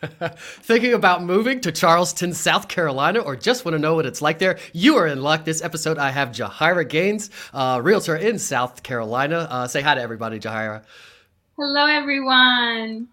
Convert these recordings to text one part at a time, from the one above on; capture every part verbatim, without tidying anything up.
Thinking about moving to Charleston, South Carolina, or just want to know what it's like there? You are in luck. This episode, I have Jahira Gaines, uh, realtor in South Carolina. Uh, say hi to everybody, Jahira. Hello, everyone.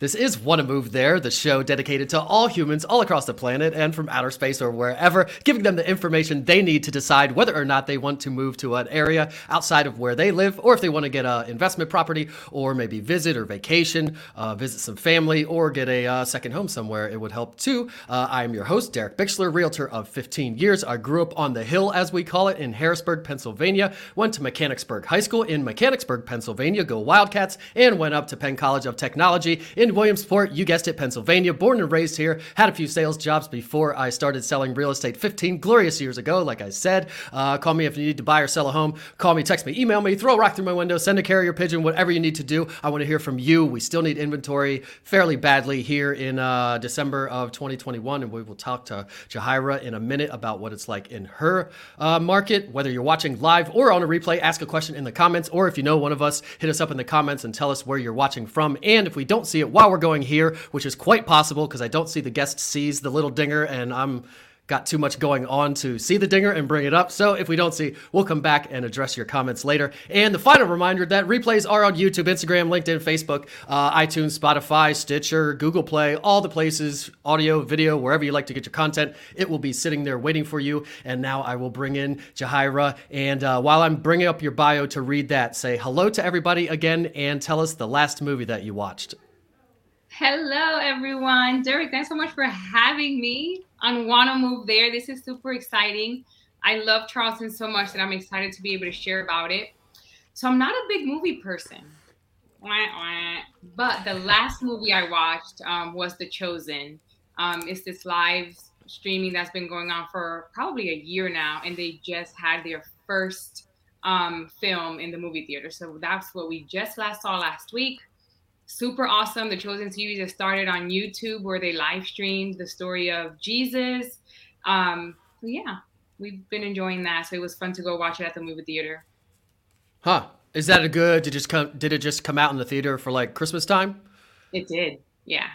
This is Wanna Move There, the show dedicated to all humans all across the planet and from outer space or wherever, giving them the information they need to decide whether or not they want to move to an area outside of where they live, or if they want to get an investment property, or maybe visit or vacation, uh, visit some family, or get a uh, second home somewhere. It would help too. Uh, I'm your host, Derek Bixler, realtor of fifteen years. I grew up on the hill, as we call it, in Harrisburg, Pennsylvania, went to Mechanicsburg High School in Mechanicsburg, Pennsylvania, go Wildcats, and went up to Penn College of Technology in Williamsport, you guessed it, Pennsylvania, born and raised here, had a few sales jobs before I started selling real estate fifteen glorious years ago, like I said. Uh, call me if you need to buy or sell a home. Call me, text me, email me, throw a rock through my window, send a carrier pigeon, whatever you need to do. I want to hear from you. We still need inventory fairly badly here in uh, December of twenty twenty-one, and we will talk to Jahira in a minute about what it's like in her uh, market. Whether you're watching live or on a replay, ask a question in the comments, or if you know one of us, hit us up in the comments and tell us where you're watching from. And if we don't see it while we're going here, which is quite possible because I don't see the guest sees the little dinger, and I'm got too much going on to see the dinger and bring it up. So if we don't see, we'll come back and address your comments later. And the final reminder that replays are on YouTube, Instagram, LinkedIn, Facebook, uh, iTunes, Spotify, Stitcher, Google Play, all the places, audio, video, wherever you like to get your content, it will be sitting there waiting for you. And now I will bring in Jahira. And uh, while I'm bringing up your bio to read that, say hello to everybody again and tell us the last movie that you watched. Hello, everyone. Derek, thanks so much for having me on Wanna Move There. This is super exciting. I love Charleston so much that I'm excited to be able to share about it. So I'm not a big movie person, but the last movie I watched um, was The Chosen. Um, it's this live streaming that's been going on for probably a year now, and they just had their first um, film in the movie theater. So that's what we just last saw last week. Super awesome. The Chosen series has started on YouTube, where they live streamed the story of Jesus. Um, so yeah, we've been enjoying that. So it was fun to go watch it at the movie theater. Huh? Is that a good? Did just come? Did it just come out in the theater for like Christmas time? It did. Yeah.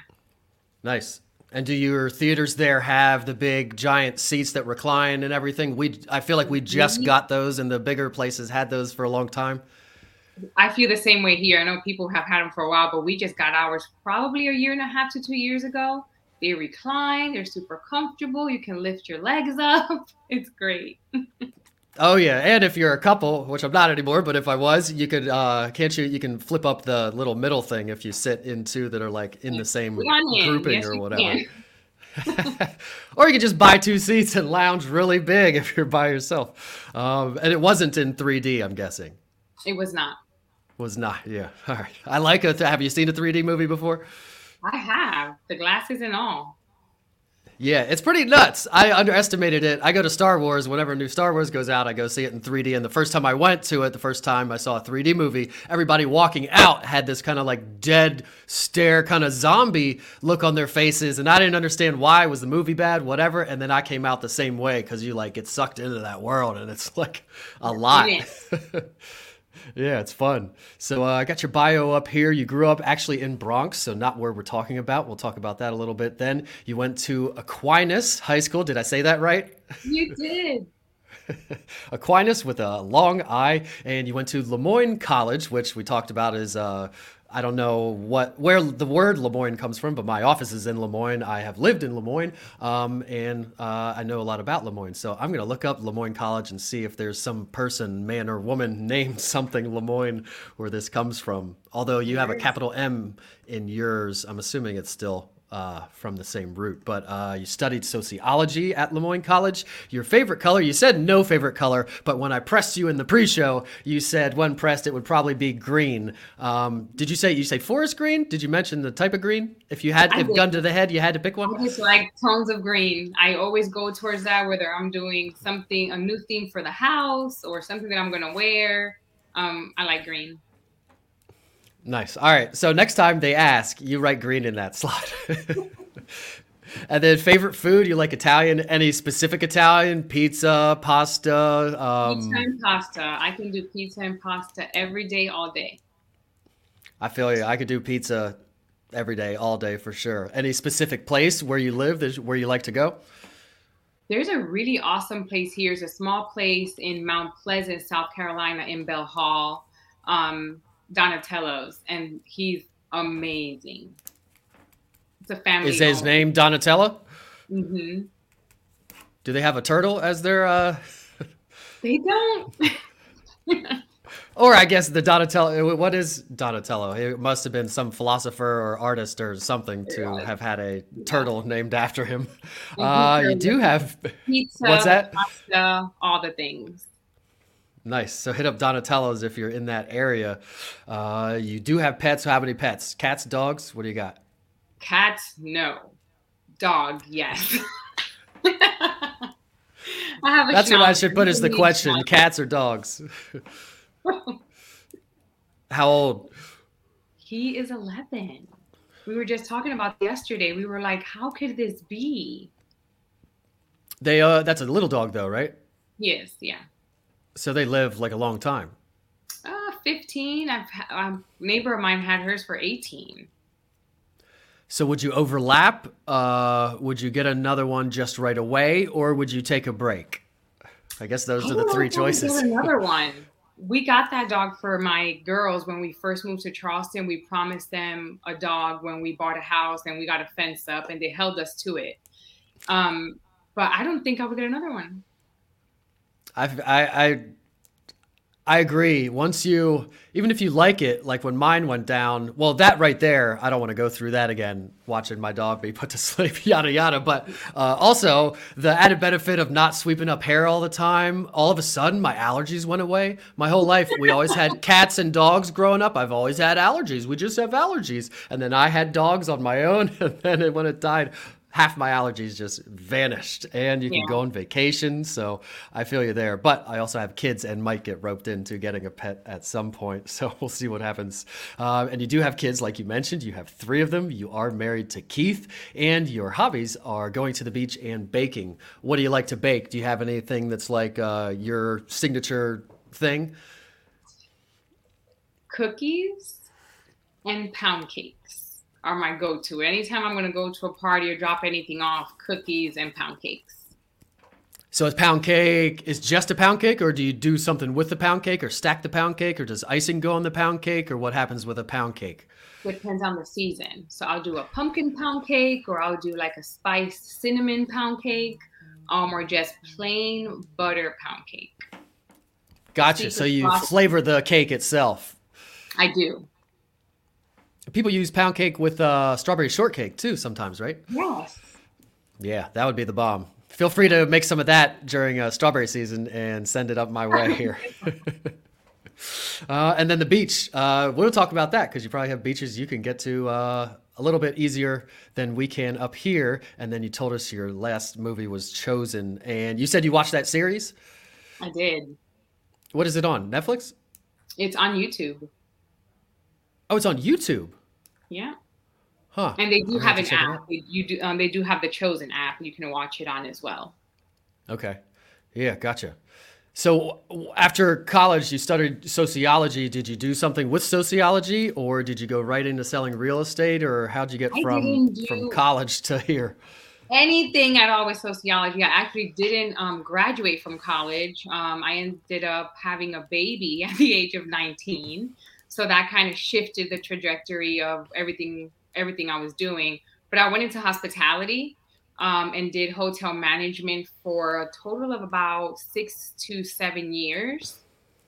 Nice. And do your theaters there have the big giant seats that recline and everything? We I feel like we just got those, and the bigger places had those for a long time. I feel the same way here. I know people have had them for a while, but we just got ours probably a year and a half to two years ago. They recline. They're super comfortable. You can lift your legs up. It's great. Oh, yeah. And if you're a couple, which I'm not anymore, but if I was, you could, uh, can't you, you can flip up the little middle thing if you sit in two that are like in the same grouping yes, or whatever. Or you could just buy two seats and lounge really big if you're by yourself. Um, and it wasn't in three D, I'm guessing. It was not. Was not, yeah. All right. I like it. Have you seen a three D movie before? I have. The glasses and all. Yeah, it's pretty nuts. I underestimated it. I go to Star Wars. Whenever new Star Wars goes out, I go see it in three D. And the first time I went to it, the first time I saw a three D movie, everybody walking out had this kind of like dead stare, kind of zombie look on their faces. And I didn't understand why. Was the movie bad? Whatever. And then I came out the same way because you like get sucked into that world. And it's like a lot. Yeah, it's fun. So uh, I got your bio up here. You grew up actually in Bronx, so not where we're talking about. We'll talk about that a little bit then. You went to Aquinas High School. Did I say that right? You did. Aquinas with a long I. And you went to Le Moyne College, which we talked about is... Uh, I don't know what where the word Le Moyne comes from, but my office is in Le Moyne. I have lived in Le Moyne, um, and uh, I know a lot about Le Moyne. So I'm going to look up Le Moyne College and see if there's some person, man or woman, named something Le Moyne where this comes from. Although you have a capital M in yours, I'm assuming it's still uh, from the same root. But uh, you studied sociology at Le Moyne College. Your favorite color, you said no favorite color, but when I pressed you in the pre-show, you said when pressed, it would probably be green. Um, did you say, you say forest green? Did you mention the type of green? If you had, if gun to the head, you had to pick one? I just like tones of green. I always go towards that, whether I'm doing something, a new theme for the house or something that I'm going to wear. Um, I like green. Nice. All right. So next time they ask, you write green in that slot. And then favorite food, you like Italian, any specific Italian, pizza, pasta? Um, pizza and pasta. I can do pizza and pasta every day, all day. I feel you. I could do pizza Every day, all day, for sure. Any specific place where you live, where you like to go? There's a really awesome place here. It's a small place in Mount Pleasant, South Carolina, in Bell Hall, um, Donatello's, and he's amazing. It's a family. Is his name Donatello? Mm-hmm. Do they have a turtle as their? Uh... They don't. Or I guess the Donatello, what is Donatello? It must have been some philosopher or artist or something to have had a turtle named after him. Uh, you do have pizza, what's that? Pasta, all the things. Nice. So hit up Donatello's if you're in that area. Uh, you do have pets. How many pets? Cats, dogs? What do you got? Cats, no. Dog, yes. I have a That's child. What I should put as the question. Cats or dogs? How old? He is eleven. We were just talking about yesterday. We were like, how could this be? They uh that's a little dog though, right? Yes, yeah. So they live like a long time. Uh fifteen. I've a neighbor of mine had hers for eighteen. So would you overlap? Uh, would you get another one just right away, or would you take a break? I guess those I are the three choices. Another one. We got that dog for my girls when we first moved to Charleston. We promised them a dog when we bought a house, and we got a fence up, and they held us to it. Um, but I don't think I would get another one. I've, I I I agree. Once you, even if you like it, like when mine went down, well, that right there, I don't want to go through that again, watching my dog be put to sleep, yada, yada. But uh, also the added benefit of not sweeping up hair all the time. All of a sudden, my allergies went away. My whole life, we always had cats and dogs growing up. I've always had allergies. We just have allergies. And then I had dogs on my own. And then when it died, half my allergies just vanished, and you can yeah. go on vacation. So I feel you there, but I also have kids and might get roped into getting a pet at some point. So we'll see what happens. Um, and you do have kids, like you mentioned, you have three of them. You are married to Keith, and your hobbies are going to the beach and baking. What do you like to bake? Do you have anything that's like uh, your signature thing? Cookies and pound cakes are my go-to. Anytime I'm going to go to a party or drop anything off, cookies and pound cakes. So is pound cake, is just a pound cake, or do you do something with the pound cake, or stack the pound cake, or does icing go on the pound cake, or what happens with a pound cake? Depends on the season. So I'll do a pumpkin pound cake, or I'll do like a spiced cinnamon pound cake, um, or just plain butter pound cake. Gotcha. So you flavor the cake itself. I do. People use pound cake with uh, strawberry shortcake too sometimes, right? Yes. Yeah, that would be the bomb. Feel free to make some of that during uh, strawberry season and send it up my way here. uh, and then the beach. Uh, we'll talk about that because you probably have beaches you can get to uh, a little bit easier than we can up here. And then you told us your last movie was Chosen. And you said you watched that series? I did. What is it on? Netflix? It's on YouTube. Oh, it's on YouTube. Yeah. Huh. And they do have, have an app. You do. Um, they do have the Chosen app. You can watch it on as well. Okay. Yeah. Gotcha. So after college, you studied sociology. Did you do something with sociology, or did you go right into selling real estate, or how'd you get I from from college to here? Anything at all with sociology. I actually didn't um, graduate from college. Um, I ended up having a baby at the age of nineteen. So that kind of shifted the trajectory of everything, everything I was doing. But I went into hospitality um, and did hotel management for a total of about six to seven years.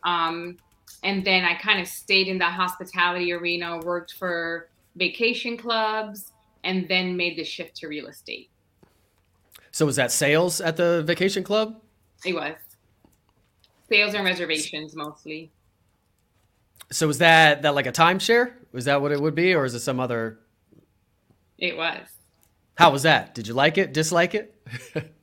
Um, and then I kind of stayed in the hospitality arena, worked for vacation clubs, and then made the shift to real estate. So was that sales at the vacation club? It was. Sales and reservations mostly. So was that, that like a timeshare? Was that what it would be? Or is it some other? It was. How was that? Did you like it? Dislike it?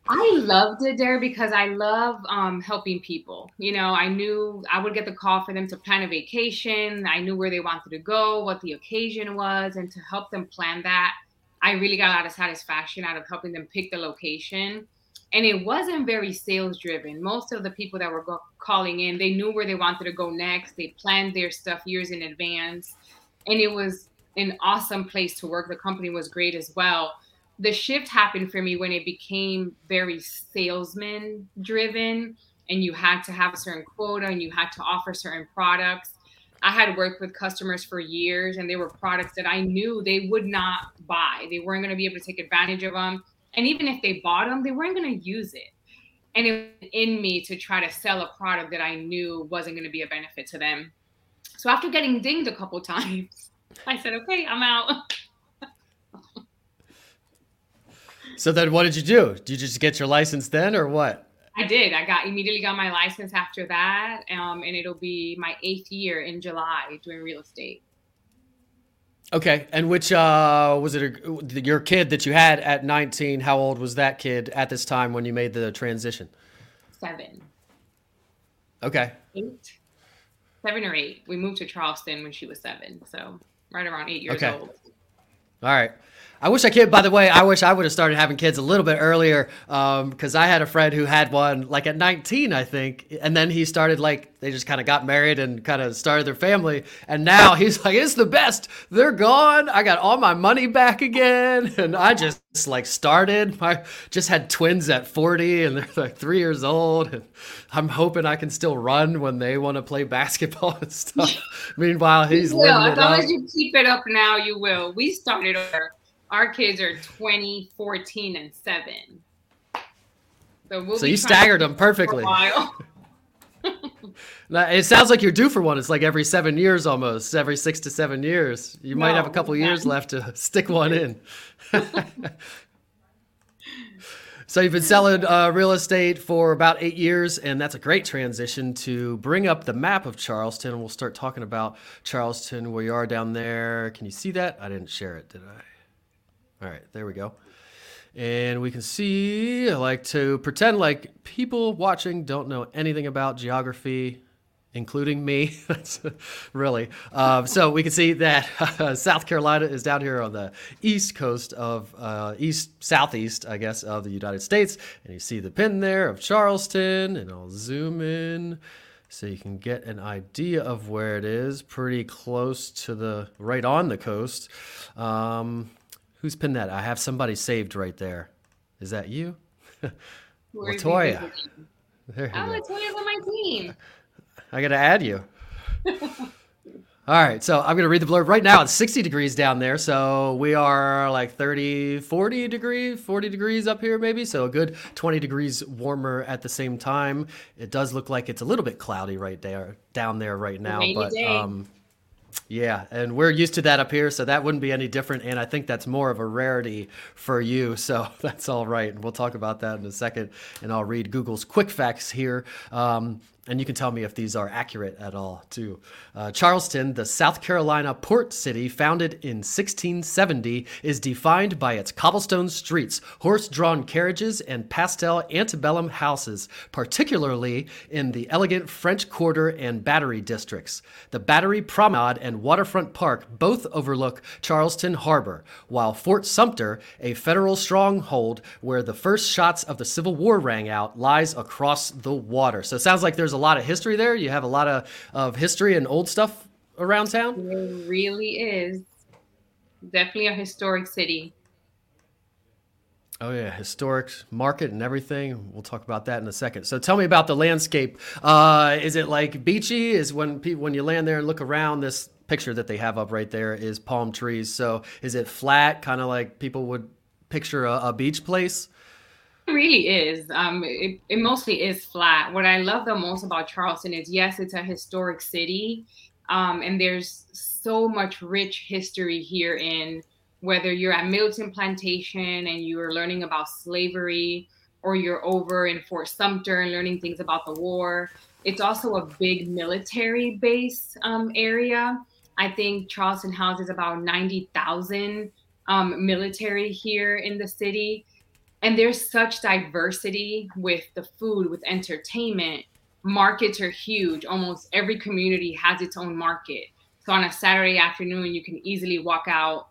I loved it there because I love um, helping people. You know, I knew I would get the call for them to plan a vacation. I knew where they wanted to go, what the occasion was, and to help them plan that. I really got a lot of satisfaction out of helping them pick the location. And it wasn't very sales driven. Most of the people that were go- calling in, they knew where they wanted to go next. They planned their stuff years in advance. And it was an awesome place to work. The company was great as well. The shift happened for me when it became very salesman driven, and you had to have a certain quota and you had to offer certain products. I had worked with customers for years, and they were products that I knew they would not buy. They weren't going to be able to take advantage of them. And even if they bought them, they weren't going to use it. And it was in me to try to sell a product that I knew wasn't going to be a benefit to them. So after getting dinged a couple times, I said, okay, I'm out. So then what did you do? Did you just get your license then, or what? I did. I got immediately got my license after that. Um, and it'll be my eighth year in July doing real estate. Okay. And which, uh, was it a, your kid that you had at nineteen? How old was that kid at this time when you made the transition? Seven. Okay. Eight. Seven or eight. We moved to Charleston when she was seven. So right around eight years okay. old. All right. I wish I could, by the way, I wish I would have started having kids a little bit earlier, um, because I had a friend who had one like at nineteen, I think. And then he started like, they just kind of got married and kind of started their family. And now he's like, it's the best. They're gone. I got all my money back again. And I just like started, I just had twins at forty and they're like three years old. And I'm hoping I can still run when they want to play basketball and stuff. Meanwhile, he's living it up. As long as you keep it up now, you will. We started over. Our kids are twenty, fourteen, and seven. So, we'll so be you staggered them perfectly. Now, it sounds like you're due for one. It's like every seven years almost, every six to seven years. You no, might have a couple yeah. years left to stick one in. So you've been selling uh, real estate for about eight years, and that's a great transition to bring up the map of Charleston. And we'll start talking about Charleston, where you are down there. Can you see that? I didn't share it, did I? All right, there we go. And we can see, I like to pretend like people watching don't know anything about geography, including me. That's really. Um, so we can see that uh, South Carolina is down here on the east coast of, uh, east, southeast, I guess, of the United States. And you see the pin there of Charleston, and I'll zoom in so you can get an idea of where it is, pretty close to the, right on the coast. Um, Who's pinned that? I have somebody saved right there. Is that you? LaToya. There oh, LaToya's on my team. I got to add you. All right, so I'm going to read the blurb right now. It's sixty degrees down there, so we are like thirty, forty degrees, forty degrees up here maybe, so a good twenty degrees warmer at the same time. It does look like it's a little bit cloudy right there, down there right now, but day. um Yeah, and we're used to that up here, so that wouldn't be any different, and I think that's more of a rarity for you, so that's all right, and we'll talk about that in a second, and I'll read Google's quick facts here, um, and you can tell me if these are accurate at all, too. Uh, Charleston, the South Carolina port city founded in sixteen seventy, is defined by its cobblestone streets, horse-drawn carriages, and pastel antebellum houses, particularly in the elegant French Quarter and Battery districts. The Battery Promenade and Waterfront Park both overlook Charleston Harbor, while Fort Sumter, a federal stronghold where the first shots of the Civil War rang out, lies across the water. So it sounds like there's a lot of history there. You have a lot of, of history and old stuff around town. It really is. Definitely a historic city. Oh yeah, historic market and everything. We'll talk about that in a second. So tell me about the landscape. Uh, is it like beachy? Is when people, when you land there and look around, this picture that they have up right there is palm trees. So is it flat, kind of like people would picture a, a beach place? It really is. Um, it, it mostly is flat. What I love the most about Charleston is, yes, it's a historic city, um, and there's so much rich history here in whether you're at Middleton Plantation and you're learning about slavery, or you're over in Fort Sumter and learning things about the war. It's also a big military base um, area. I think Charleston houses about ninety thousand um, military here in the city. And there's such diversity with the food, with entertainment. Markets are huge. Almost every community has its own market. So on a Saturday afternoon, you can easily walk out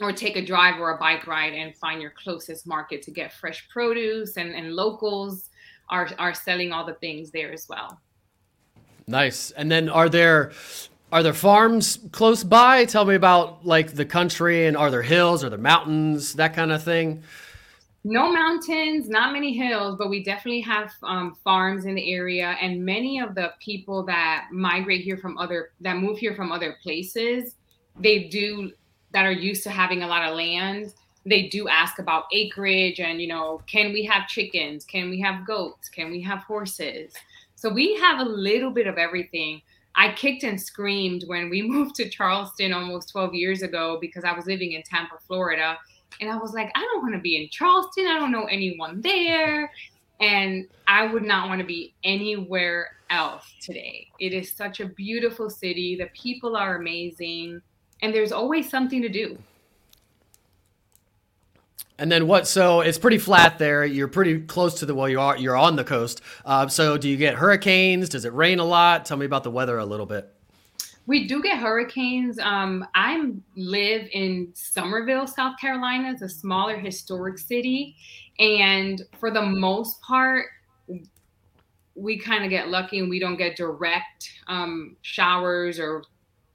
or take a drive or a bike ride and find your closest market to get fresh produce, and, and locals are, are selling all the things there as well. Nice. And then are there, Are there farms close by? Tell me about like the country, and are there hills, are there mountains, that kind of thing? No mountains, not many hills, but we definitely have um, farms in the area. And many of the people that migrate here from other, that move here from other places, they do, that are used to having a lot of land, they do ask about acreage and, you know, can we have chickens? Can we have goats? Can we have horses? So we have a little bit of everything. I kicked and screamed when we moved to Charleston almost twelve years ago because I was living in Tampa, Florida. And I was like, I don't want to be in Charleston. I don't know anyone there. And I would not want to be anywhere else today. It is such a beautiful city. The people are amazing. And there's always something to do. And then what? So it's pretty flat there. You're pretty close to the, well, you are, you're on the coast. Uh, so do you get hurricanes? Does it rain a lot? Tell me about the weather a little bit. We do get hurricanes. Um, I live in Summerville, South Carolina. It's a smaller historic city. And for the most part, we kind of get lucky and we don't get direct um, showers or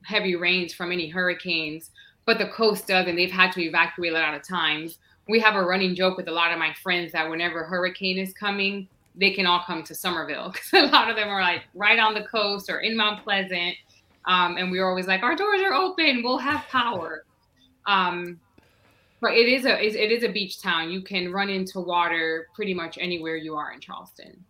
heavy rains from any hurricanes. But the coast does, and they've had to evacuate a lot of times. We have a running joke with a lot of my friends that whenever a hurricane is coming, they can all come to Summerville. Because a lot of them are like right on the coast or in Mount Pleasant. Um, and we were always like, our doors are open. We'll have power. Um, but it is a it is a beach town. You can run into water pretty much anywhere you are in Charleston.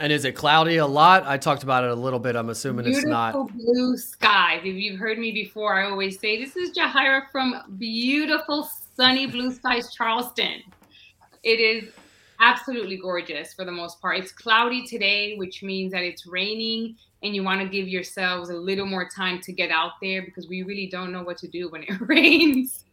And is it cloudy a lot? I talked about it a little bit. I'm assuming Beautiful it's not. Beautiful blue skies. If you've heard me before, I always say, this is Jahira from beautiful, sunny, blue skies, Charleston. It is absolutely gorgeous for the most part. It's cloudy today, which means that it's raining. And you want to give yourselves a little more time to get out there because we really don't know what to do when it rains.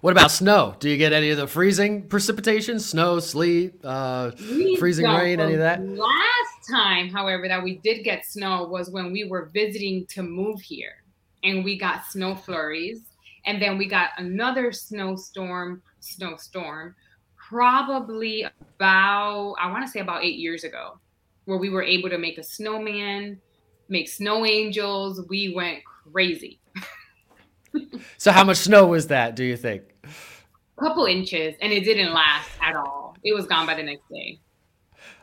What about snow? Do you get any of the freezing precipitation, snow, sleet, uh, freezing rain, any of that? Last time, however, that we did get snow was when we were visiting to move here. And we got snow flurries. And then we got another snowstorm, snowstorm, probably about, I want to say about eight years ago, where we were able to make a snowman, make snow angels. We went crazy. So how much snow was that, do you think? A couple inches, and it didn't last at all. It was gone by the next day.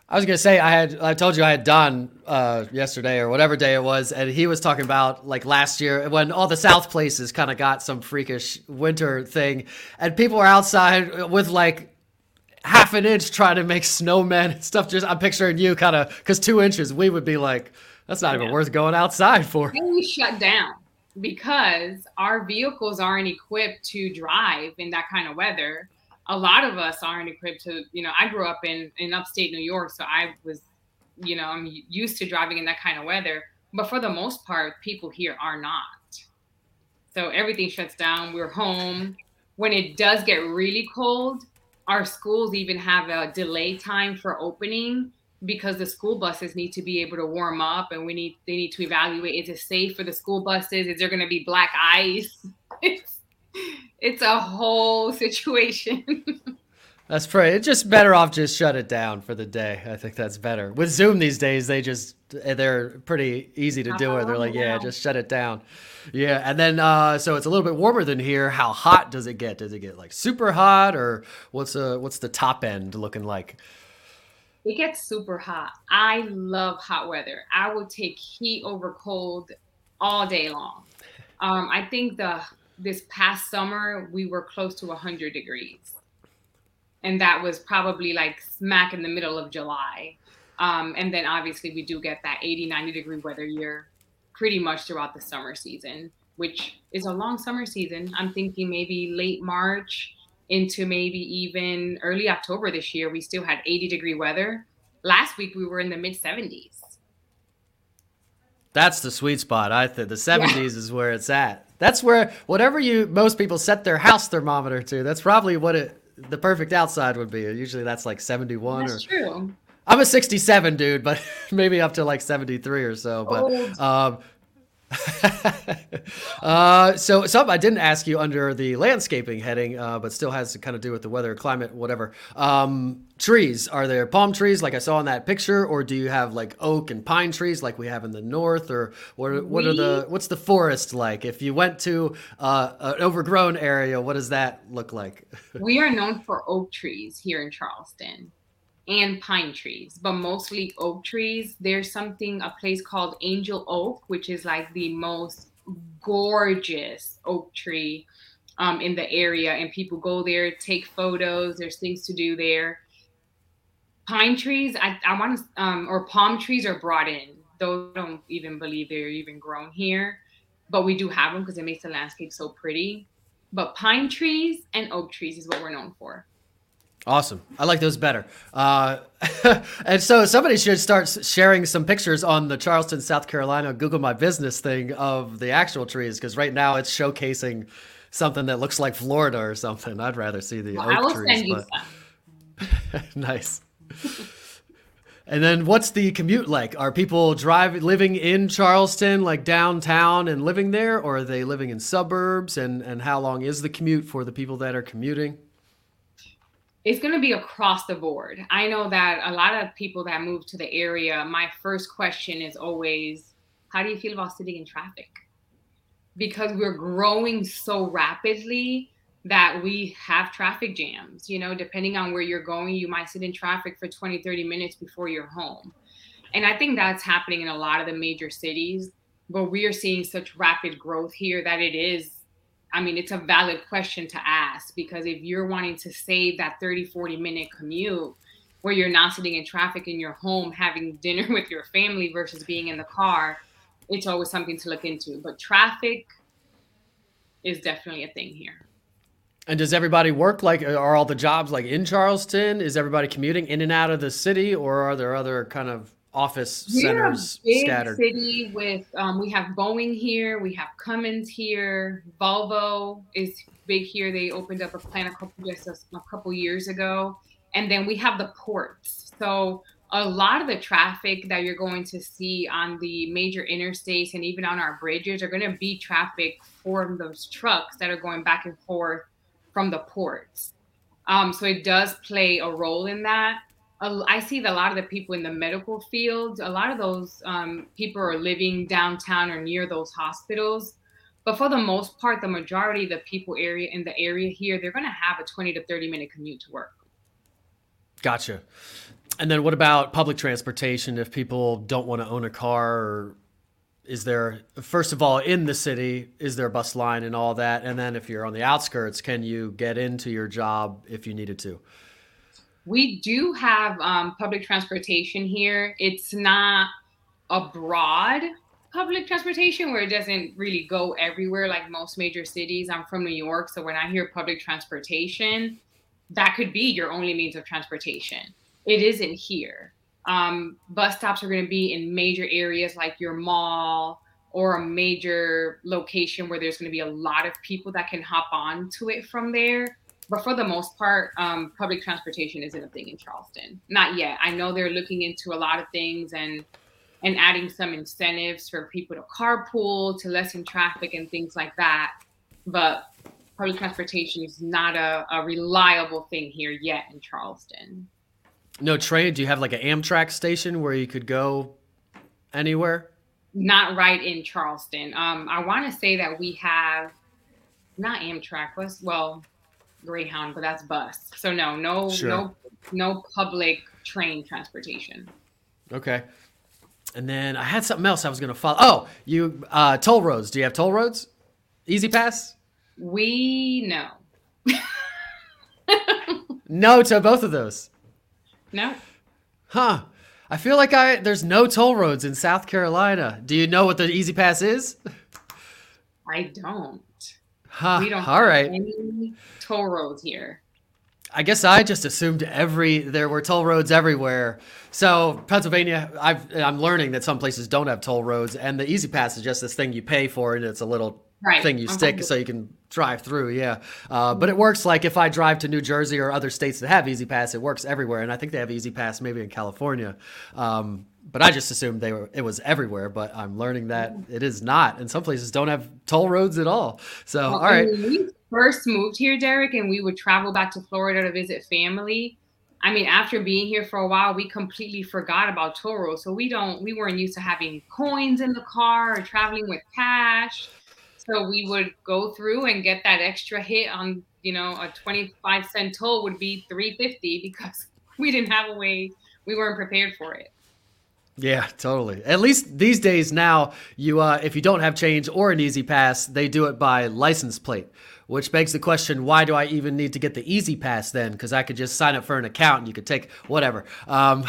I was going to say, I had, I told you I had Don uh, yesterday or whatever day it was, and he was talking about like last year when all the South places kind of got some freakish winter thing, and people were outside with like half an inch trying to make snowmen and stuff. Just, I'm picturing you kind of, because two inches, we would be like, that's not yeah. even worth going outside for. And we shut down because our vehicles aren't equipped to drive in that kind of weather. A lot of us aren't equipped to, you know, I grew up in, in upstate New York, so I was, you know, I'm used to driving in that kind of weather. But for the most part, people here are not. So everything shuts down. We're home. When it does get really cold, our schools even have a delay time for opening because the school buses need to be able to warm up, and we need they need to evaluate, is it safe for the school buses? Is there going to be black ice? It's, it's a whole situation. That's pretty, it's just better off just shut it down for the day. I think that's better. With Zoom these days, they just, they're pretty easy to do it. They're like, yeah, just shut it down. Yeah. And then, uh, so it's a little bit warmer than here. How hot does it get? Does it get like super hot, or what's uh, what's the top end looking like? It gets super hot. I love hot weather. I will take heat over cold all day long. Um, I think the this past summer, we were close to one hundred degrees. And that was probably like smack in the middle of July. Um, and then obviously we do get that eighty, ninety degree weather year pretty much throughout the summer season, which is a long summer season. I'm thinking maybe late March into maybe even early October this year. We still had eighty degree weather. Last week we were in the mid seventies. That's the sweet spot. I think the seventies yeah. is where it's at. That's where whatever you, most people set their house thermometer to, that's probably what it, the perfect outside would be. Usually that's like seventy-one. That's or, true. I'm a sixty-seven dude, but maybe up to like seventy-three or so. But um, uh, so something I didn't ask you under the landscaping heading, uh, but still has to kind of do with the weather, climate, whatever. Um, trees, are there palm trees like I saw in that picture, or do you have like oak and pine trees like we have in the north, or what? What we, are the what's the forest like? If you went to uh, an overgrown area, what does that look like? We are known for oak trees here in Charleston. And pine trees, but mostly oak trees. There's something, a place called Angel Oak, which is like the most gorgeous oak tree um, in the area. And people go there, take photos. There's things to do there. Pine trees, I, I want to, um, or palm trees are brought in. Those I don't even believe they're even grown here, but we do have them because it makes the landscape so pretty. But pine trees and oak trees is what we're known for. Awesome. I like those better. Uh, and so somebody should start sharing some pictures on the Charleston, South Carolina, Google My Business thing of the actual trees, because right now it's showcasing something that looks like Florida or something. I'd rather see the well, oak I will trees. Send you but... Nice. And then what's the commute like? Are people driving, living in Charleston, like downtown and living there, or are they living in suburbs? And, and how long is the commute for the people that are commuting? It's going to be across the board. I know that a lot of people that move to the area, my first question is always, how do you feel about sitting in traffic? Because we're growing so rapidly that we have traffic jams. You know, depending on where you're going, you might sit in traffic for twenty, thirty minutes before you're home. And I think that's happening in a lot of the major cities, but we are seeing such rapid growth here that it is, I mean, it's a valid question to ask, because if you're wanting to save that thirty, forty minute commute where you're not sitting in traffic in your home, having dinner with your family versus being in the car, it's always something to look into. But traffic is definitely a thing here. And does everybody work like, are all the jobs like in Charleston? Is everybody commuting in and out of the city, or are there other kind of office we're centers a big scattered city with um we have Boeing here, we have Cummins here, Volvo is big here. They opened up a plant a couple just a, a couple years ago, and then we have the ports. So a lot of the traffic that you're going to see on the major interstates and even on our bridges are going to be traffic from those trucks that are going back and forth from the ports, um so it does play a role in that. I see that a lot of the people in the medical field, a lot of those um, people are living downtown or near those hospitals. But for the most part, the majority of the people area in the area here, they're going to have a twenty to thirty minute commute to work. Gotcha. And then what about public transportation if people don't want to own a car? Or is there, first of all, in the city, is there a bus line and all that? And then if you're on the outskirts, can you get into your job if you needed to? We do have um, public transportation here. It's not a broad public transportation where it doesn't really go everywhere like most major cities. I'm from New York, so when I hear public transportation, that could be your only means of transportation. It isn't here. Um, bus stops are going to be in major areas like your mall or a major location where there's going to be a lot of people that can hop on to it from there. But for the most part, um, public transportation isn't a thing in Charleston. Not yet. I know they're looking into a lot of things and and adding some incentives for people to carpool, to lessen traffic and things like that. But public transportation is not a, a reliable thing here yet in Charleston. No train? Do you have like an Amtrak station where you could go anywhere? Not right in Charleston. Um, I want to say that we have not Amtrak, was well... Greyhound, but that's bus. So no, no, sure. no, no public train transportation. Okay. And then I had something else I was going to follow. Oh, you, uh, toll roads. Do you have toll roads? Easy Pass? We no. No to both of those. No. Huh. I feel like I, there's no toll roads in South Carolina. Do you know what the Easy Pass is? I don't. Huh, we don't all have right. any toll roads here. I guess I just assumed every there were toll roads everywhere. So Pennsylvania, I've, I'm learning that some places don't have toll roads, and the Easy Pass is just this thing you pay for, and it's a little right. thing you I'm stick so you can Drive through, yeah. Uh, but it works like if I drive to New Jersey or other states that have Easy Pass, it works everywhere. And I think they have Easy Pass maybe in California. Um, but I just assumed they were it was everywhere. But I'm learning that it is not. And some places don't have toll roads at all. So, well, all right. When we first moved here, Derek, and we would travel back to Florida to visit family. I mean, after being here for a while, we completely forgot about toll roads. So we don't we weren't used to having coins in the car or traveling with cash. So we would go through and get that extra hit on, you know, a twenty-five cent toll would be three fifty because we didn't have a way. We weren't prepared for it. Yeah, totally. At least these days now, you uh, if you don't have change or an Easy Pass, they do it by license plate, which begs the question, why do I even need to get the Easy Pass then? Because I could just sign up for an account and you could take whatever. Um,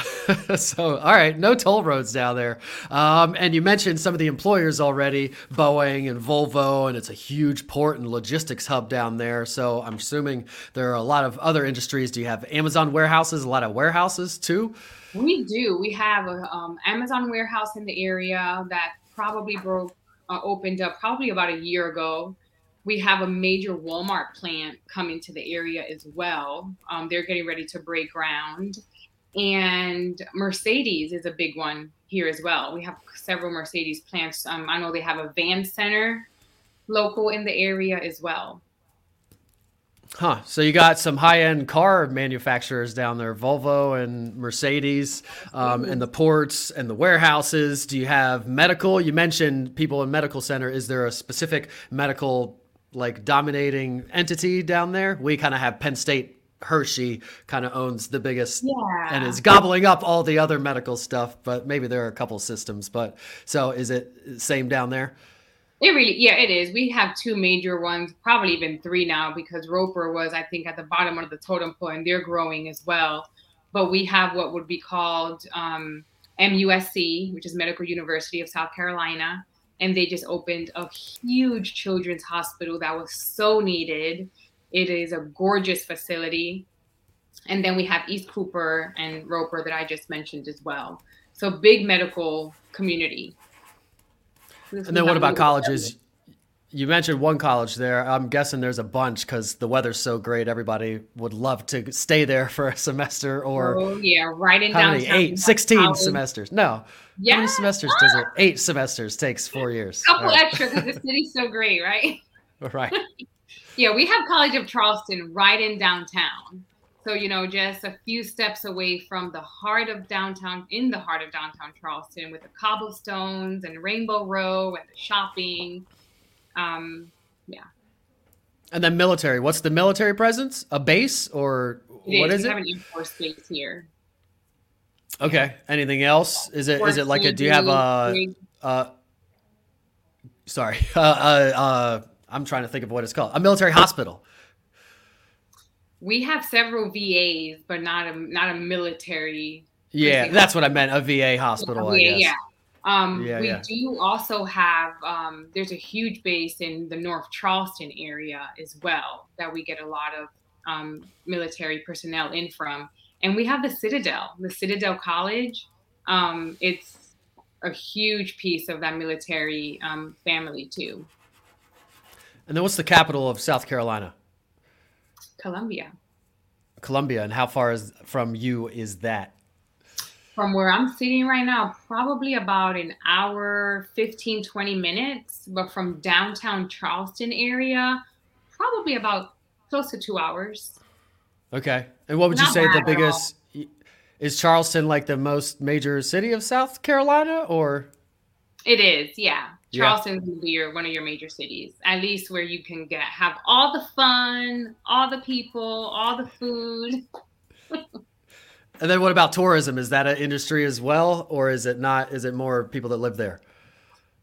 so, all right, no toll roads down there. Um, and you mentioned some of the employers already, Boeing and Volvo, and it's a huge port and logistics hub down there. So I'm assuming there are a lot of other industries. Do you have Amazon warehouses, a lot of warehouses too? We do. We have an um, Amazon warehouse in the area that probably broke, uh, opened up probably about a year ago. We have a major Walmart plant coming to the area as well. Um, they're getting ready to break ground. And Mercedes is a big one here as well. We have several Mercedes plants. Um, I know they have a van center local in the area as well. Huh. So you got some high-end car manufacturers down there, Volvo and Mercedes, um, and the ports and the warehouses. Do you have medical? You mentioned people in medical center. Is there a specific medical, like, dominating entity down there? We kind of have Penn State. Hershey kind of owns the biggest yeah. and is gobbling up all the other medical stuff, but maybe there are a couple systems. But so is it same down there? It really, yeah, it is. We have two major ones, probably even three now, because Roper was, I think, at the bottom of the totem pole, and they're growing as well. But we have what would be called um, M U S C, which is Medical University of South Carolina, and they just opened a huge children's hospital that was so needed. It is a gorgeous facility. And then we have East Cooper and Roper that I just mentioned as well. So big medical community. And then what about colleges? You mentioned one college there. I'm guessing there's a bunch because the weather's so great. Everybody would love to stay there for a semester or oh, yeah, right in downtown. Eight, sixteen semesters. No. Yeah. How many semesters does it? Eight semesters takes four years. A couple right. extra because the city's so great, right? Right. Yeah, we have College of Charleston right in downtown. So, you know, just a few steps away from the heart of downtown, in the heart of downtown Charleston with the cobblestones and Rainbow Row and the shopping. Um, yeah. And then military. What's the military presence? A base or what is it? We have an Air Force base here. Okay. Anything else? Is it, is it like a, do you have a, uh, sorry, uh, uh, uh, I'm trying to think of what it's called. A military hospital. We have several V As, but not a not a military. Yeah, that's what I meant. A V A hospital, yeah, I guess. Yeah, um, yeah. We yeah. do also have, um, there's a huge base in the North Charleston area as well that we get a lot of um, military personnel in from. And we have the Citadel, the Citadel College. Um, it's a huge piece of that military um, family too. And then what's the capital of South Carolina? Columbia. Columbia. And how far is from you is that? From where I'm sitting right now, probably about an hour, fifteen, twenty minutes. But from downtown Charleston area, probably about close to two hours. Okay. And what would Not you say the biggest, is Charleston like the most major city of South Carolina or? It is. Yeah. Charleston's yeah. your, one of your major cities, at least where you can get have all the fun, all the people, all the food. And then what about tourism? Is that an industry as well? Or is it not? Is it more people that live there?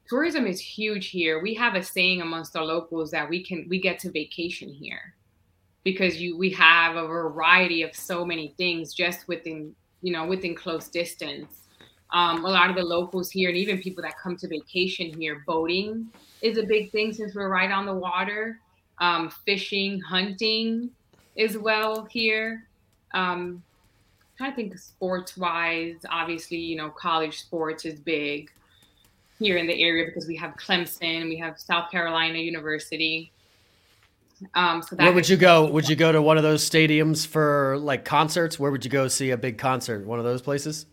Tourism is huge here. We have a saying amongst the locals that we can we get to vacation here because you we have a variety of so many things just within, you know, within close distance. Um, a lot of the locals here and even people that come to vacation here, boating is a big thing since we're right on the water. Um, fishing, hunting as well here. Um, I think sports-wise, obviously, you know, college sports is big here in the area because we have Clemson, we have South Carolina University. Um, so that Where would you go? Would you go to one of those stadiums for like concerts? Where would you go see a big concert? One of those places?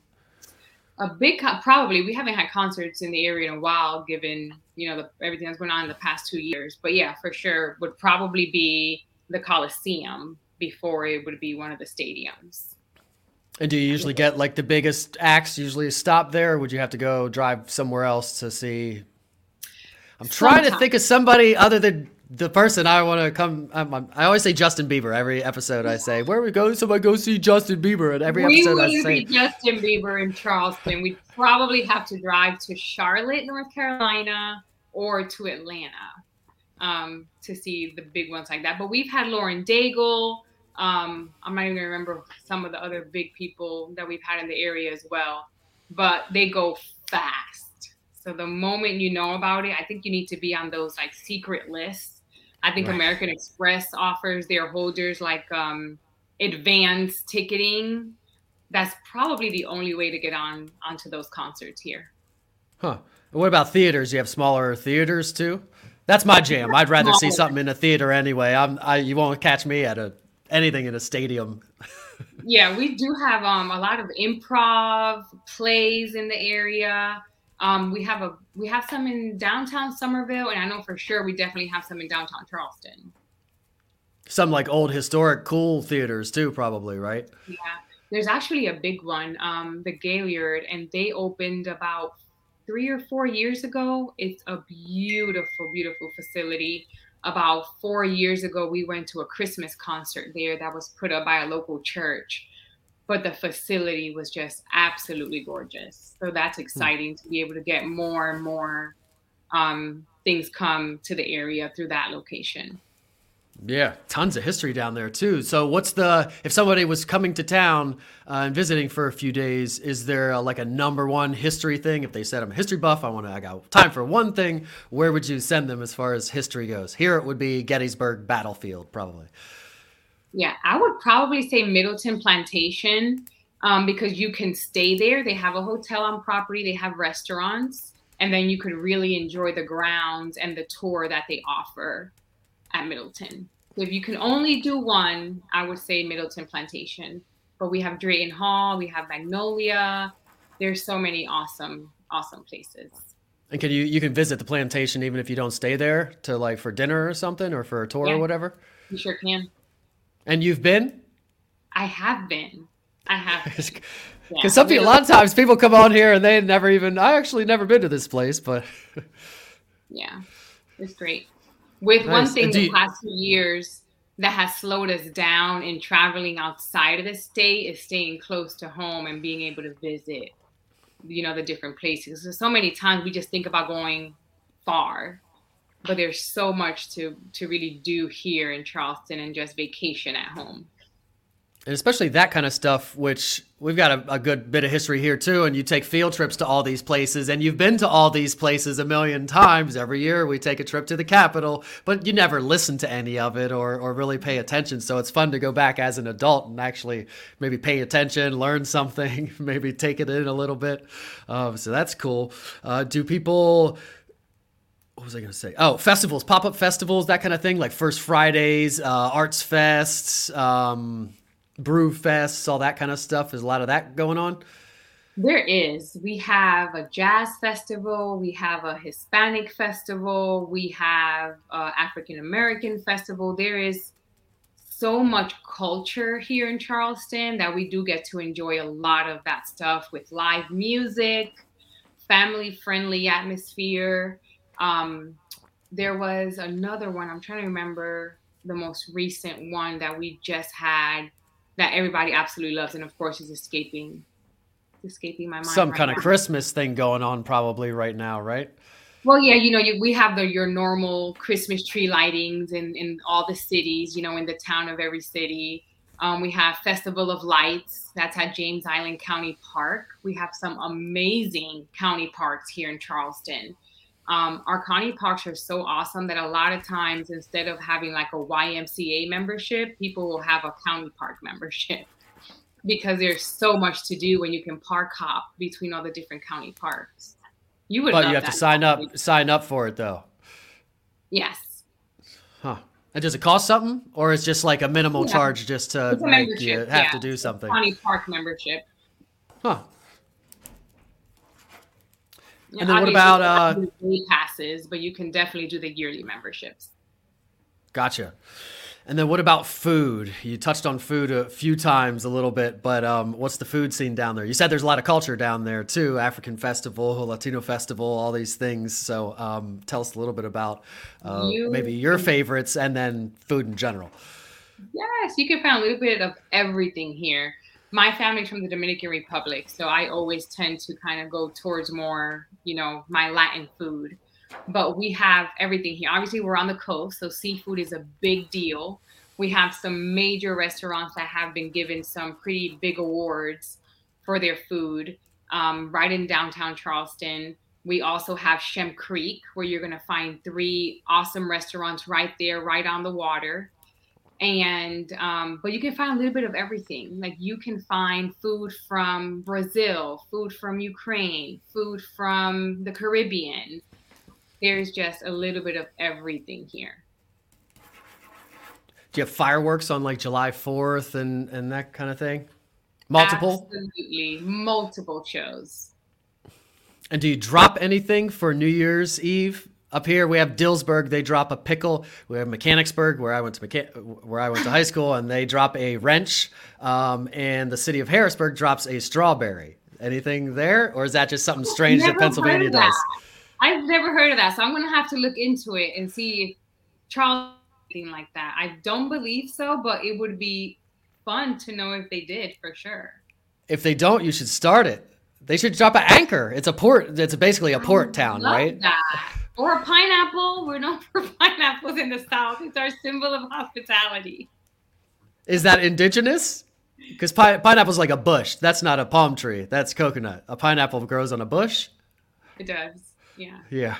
A big, co- probably. We haven't had concerts in the area in a while, given, you know, the, everything that's going on in the past two years. But yeah, for sure, would probably be the Coliseum before it would be one of the stadiums. And do you usually get like the biggest acts usually stop there? Or would you have to go drive somewhere else to see? I'm trying Sometimes. to think of somebody other than the person I want to come. I'm, I always say Justin Bieber every episode. I say, where we go, somebody go see Justin Bieber. And every we episode I say. We wouldn't be Justin Bieber in Charleston. We'd probably have to drive to Charlotte, North Carolina, or to Atlanta um, to see the big ones like that. But we've had Lauren Daigle. Um, I'm not even gonna remember some of the other big people that we've had in the area as well, but they go fast. So the moment you know about it, I think you need to be on those like secret lists. I think right. American Express offers their holders like um, advanced ticketing. That's probably the only way to get on onto those concerts here. Huh. And what about theaters? You have smaller theaters too? That's my jam. I'd rather see something in a theater anyway. I'm, I, you won't catch me at a anything in a stadium. Yeah, we do have um, a lot of improv plays in the area. Um, we have a we have some in downtown Summerville, and I know for sure we definitely have some in downtown Charleston. Some like old historic cool theaters too, probably, right? Yeah, there's actually a big one, um, the Gaillard, and they opened about three or four years ago. It's a beautiful, beautiful facility. About four years ago, we went to a Christmas concert there that was put up by a local church, but the facility was just absolutely gorgeous. So that's exciting to be able to get more and more um, things come to the area through that location. Yeah, tons of history down there too. So what's the, if somebody was coming to town uh, and visiting for a few days, is there a, like a number one history thing? If they said I'm a history buff, I want to, I got time for one thing, where would you send them as far as history goes? Here it would be Gettysburg Battlefield, probably. Yeah, I would probably say Middleton Plantation um, because you can stay there. They have a hotel on property, they have restaurants, and then you could really enjoy the grounds and the tour that they offer at Middleton. If you can only do one, I would say Middleton Plantation. But we have Drayton Hall, we have Magnolia. There's so many awesome, awesome places. And can you you can visit the plantation even if you don't stay there to like for dinner or something or for a tour yeah, or whatever? You sure can. And you've been? I have been. I have been. Because yeah. some people, a lot of times people come on here and they never even, I actually never been to this place, but. Yeah, it's great. With nice. one thing Indeed. the past few years that has slowed us down in traveling outside of the state is staying close to home and being able to visit, you know, the different places. So, so many times we just think about going far, but there's so much to, to really do here in Charleston and just vacation at home. And especially that kind of stuff, which we've got a, a good bit of history here too. And you take field trips to all these places and you've been to all these places a million times. Every year we take a trip to the Capitol, but you never listen to any of it or, or really pay attention. So it's fun to go back as an adult and actually maybe pay attention, learn something, maybe take it in a little bit. Um, so that's cool. Uh, do people... What was I going to say? Oh, festivals, pop-up festivals, that kind of thing, like First Fridays, uh, Arts Fests, um... brew fests, all that kind of stuff. There's a lot of that going on. There is. We have a jazz festival. We have a Hispanic festival. We have an African-American festival. There is so much culture here in Charleston that we do get to enjoy a lot of that stuff with live music, family-friendly atmosphere. Um, there was another one. I'm trying to remember the most recent one that we just had that everybody absolutely loves, and of course is escaping, escaping my mind. Some right kind now. of Christmas thing going on probably right now, right? Well, yeah, you know, you, we have the your normal Christmas tree lightings in, in all the cities, you know, in the town of every city. Um, we have Festival of Lights, that's at James Island County Park. We have some amazing county parks here in Charleston. Um, our county parks are so awesome that a lot of times instead of having like a Y M C A membership, people will have a county park membership because there's so much to do when you can park hop between all the different county parks. You would, but love you have that to sign up, sign up for it though. Yes. Huh. And does it cost something, or it's just like a minimal yeah. charge just to make you have yeah. to do something? It's County Park membership. Huh. And, and then what about uh, day passes? But you can definitely do the yearly memberships. Gotcha. And then what about food? You touched on food a few times a little bit, but um, what's the food scene down there? You said there's a lot of culture down there too, African festival, Latino festival, all these things. So um, tell us a little bit about uh, you, maybe your favorites and then food in general. Yes, you can find a little bit of everything here. My family's from the Dominican Republic, so I always tend to kind of go towards more, you know, my Latin food. But we have everything here. Obviously, we're on the coast, so seafood is a big deal. We have some major restaurants that have been given some pretty big awards for their food, um, right in downtown Charleston. We also have Shem Creek, where you're going to find three awesome restaurants right there, right on the water. And um, but you can find a little bit of everything. Like you can find food from Brazil, food from Ukraine, food from the Caribbean. There's just a little bit of everything here. Do you have fireworks on like July fourth and, and that kind of thing? Multiple? Absolutely. Multiple shows. And do you drop anything for New Year's Eve? Up here, we have Dillsburg. They drop a pickle. We have Mechanicsburg, where I went to Mecha- where I went to high school, and they drop a wrench. Um, and the city of Harrisburg drops a strawberry. Anything there? Or is that just something strange that Pennsylvania that. does? I've never heard of that, so I'm going to have to look into it and see if Charles anything like that. I don't believe so, but it would be fun to know if they did, for sure. If they don't, you should start it. They should drop an anchor. It's a port. It's basically a port I town, love right? That. Or a pineapple. We're known for pineapples in the South. It's our symbol of hospitality. Is that indigenous? Because pi- pineapple's like a bush. That's not a palm tree. That's coconut. A pineapple grows on a bush? It does. Yeah. Yeah.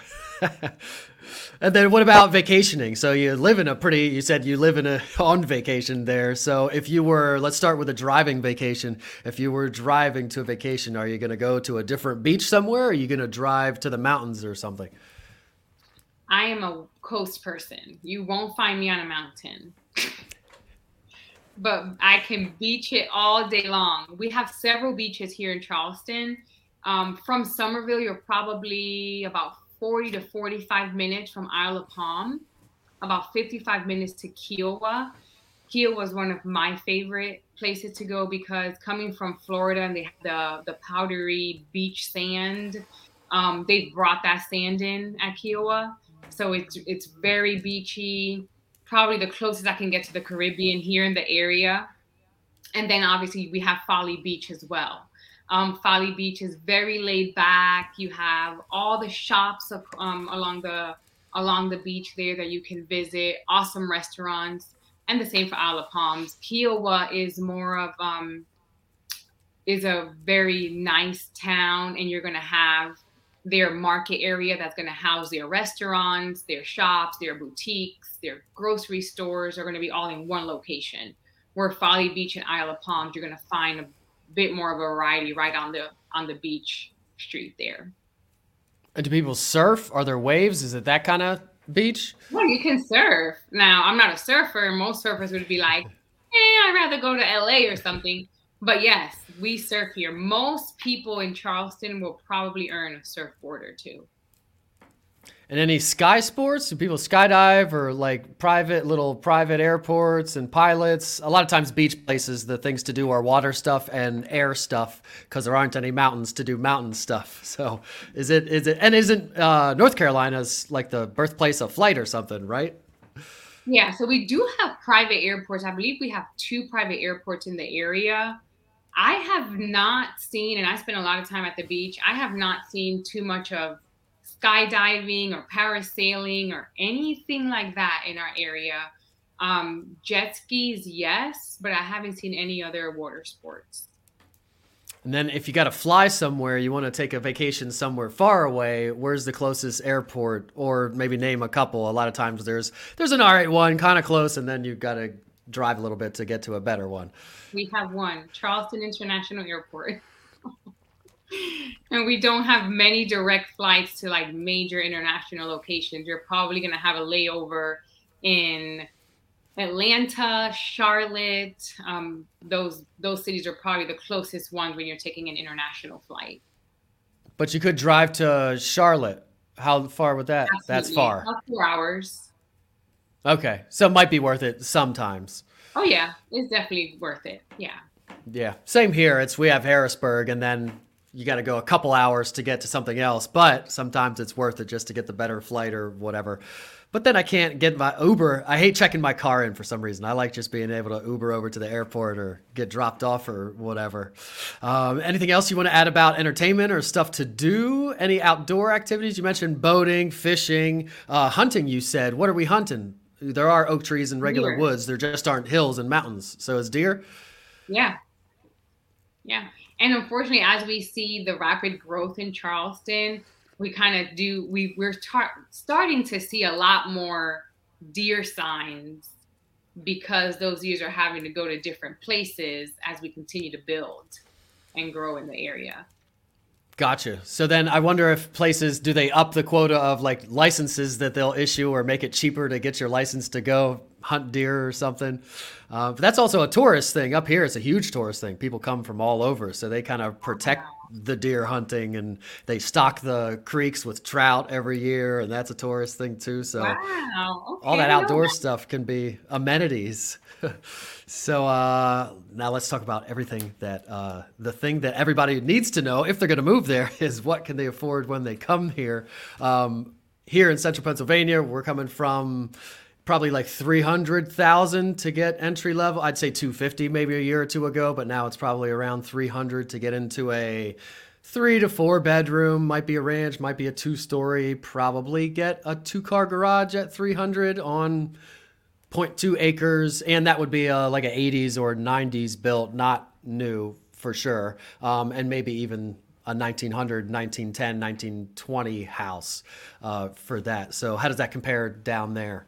And then what about vacationing? So you live in a pretty, you said you live in a, on vacation there. So if you were, let's start with a driving vacation. If you were driving to a vacation, are you going to go to a different beach somewhere? Or are you going to drive to the mountains or something? I am a coast person. You won't find me on a mountain, but I can beach it all day long. We have several beaches here in Charleston. Um, from Summerville, you're probably about forty to forty-five minutes from Isle of Palms, about fifty-five minutes to Kiawah. Kiawah is one of my favorite places to go because coming from Florida and they have the, the powdery beach sand, um, they brought that sand in at Kiawah. So it's, it's very beachy, probably the closest I can get to the Caribbean here in the area. And then obviously we have Folly Beach as well. Um, Folly Beach is very laid back. You have all the shops of, um, along the along the beach there that you can visit. Awesome restaurants, and the same for Isle of Palms. Kiawah is more of um, is a very nice town, and you're gonna have their market area that's gonna house their restaurants, their shops, their boutiques, their grocery stores are gonna be all in one location. Where Folly Beach and Isle of Palms, you're gonna find a bit more of a variety right on the on the beach street there. And do people surf? Are there waves? Is it that kind of beach? Well, you can surf. Now, I'm not a surfer. Most surfers would be like, eh, I'd rather go to L A or something. But yes, we surf here. Most people in Charleston will probably earn a surfboard or two. And any sky sports? Do people skydive or like private little private airports and pilots? A lot of times beach places, the things to do are water stuff and air stuff because there aren't any mountains to do mountain stuff. So is it, is it, and isn't uh, North Carolina's like the birthplace of flight or something, right? Yeah. So we do have private airports. I believe we have two private airports in the area. I have not seen, and I spend a lot of time at the beach. I have not seen too much of skydiving or parasailing or anything like that in our area. Um, jet skis, yes, but I haven't seen any other water sports. And then if you got to fly somewhere, you want to take a vacation somewhere far away, where's the closest airport? Or maybe name a couple. A lot of times there's there's an R eight one kind of close, and then you've got to drive a little bit to get to a better one. We have one, Charleston International Airport. And we don't have many direct flights to like major international locations. You're probably going to have a layover in Atlanta, Charlotte, um, those those cities are probably the closest ones when you're taking an international flight. But you could drive to Charlotte. How far would that? Absolutely. That's far. About four hours. Okay, so it might be worth it sometimes. Oh yeah, it's definitely worth it. Yeah. Yeah, same here. It's we have Harrisburg, and then you got to go a couple hours to get to something else. But sometimes it's worth it just to get the better flight or whatever. But then I can't get my Uber. I hate checking my car in for some reason. I like just being able to Uber over to the airport or get dropped off or whatever. Um, anything else you want to add about entertainment or stuff to do? Any outdoor activities? You mentioned boating, fishing, uh, hunting, you said. What are we hunting? There are oak trees and regular deer. Woods. There just aren't hills and mountains. So it's deer? Yeah. Yeah. And unfortunately, as we see the rapid growth in Charleston, we kind of do, we, we're tar- starting to see a lot more deer signs because those deers are having to go to different places as we continue to build and grow in the area. Gotcha. So then I wonder if places, do they up the quota of like licenses that they'll issue or make it cheaper to get your license to go hunt deer or something? Uh, but that's also a tourist thing. Up here, it's a huge tourist thing. People come from all over, so they kind of protect the deer hunting and they stock the creeks with trout every year, and that's a tourist thing too. So wow, okay, all that outdoor stuff can be amenities. So uh, now let's talk about everything that uh, the thing that everybody needs to know if they're going to move there is what can they afford when they come here. Um, here in central Pennsylvania, we're coming from probably like three hundred thousand to get entry level. I'd say two fifty maybe a year or two ago, but now it's probably around three hundred to get into a three to four bedroom, might be a ranch, might be a two story, probably get a two car garage at three hundred on zero point two acres. And that would be a, like an eighties or nineties built, not new for sure. Um, and maybe even a nineteen hundred, nineteen ten, nineteen twenty house uh, for that. So how does that compare down there?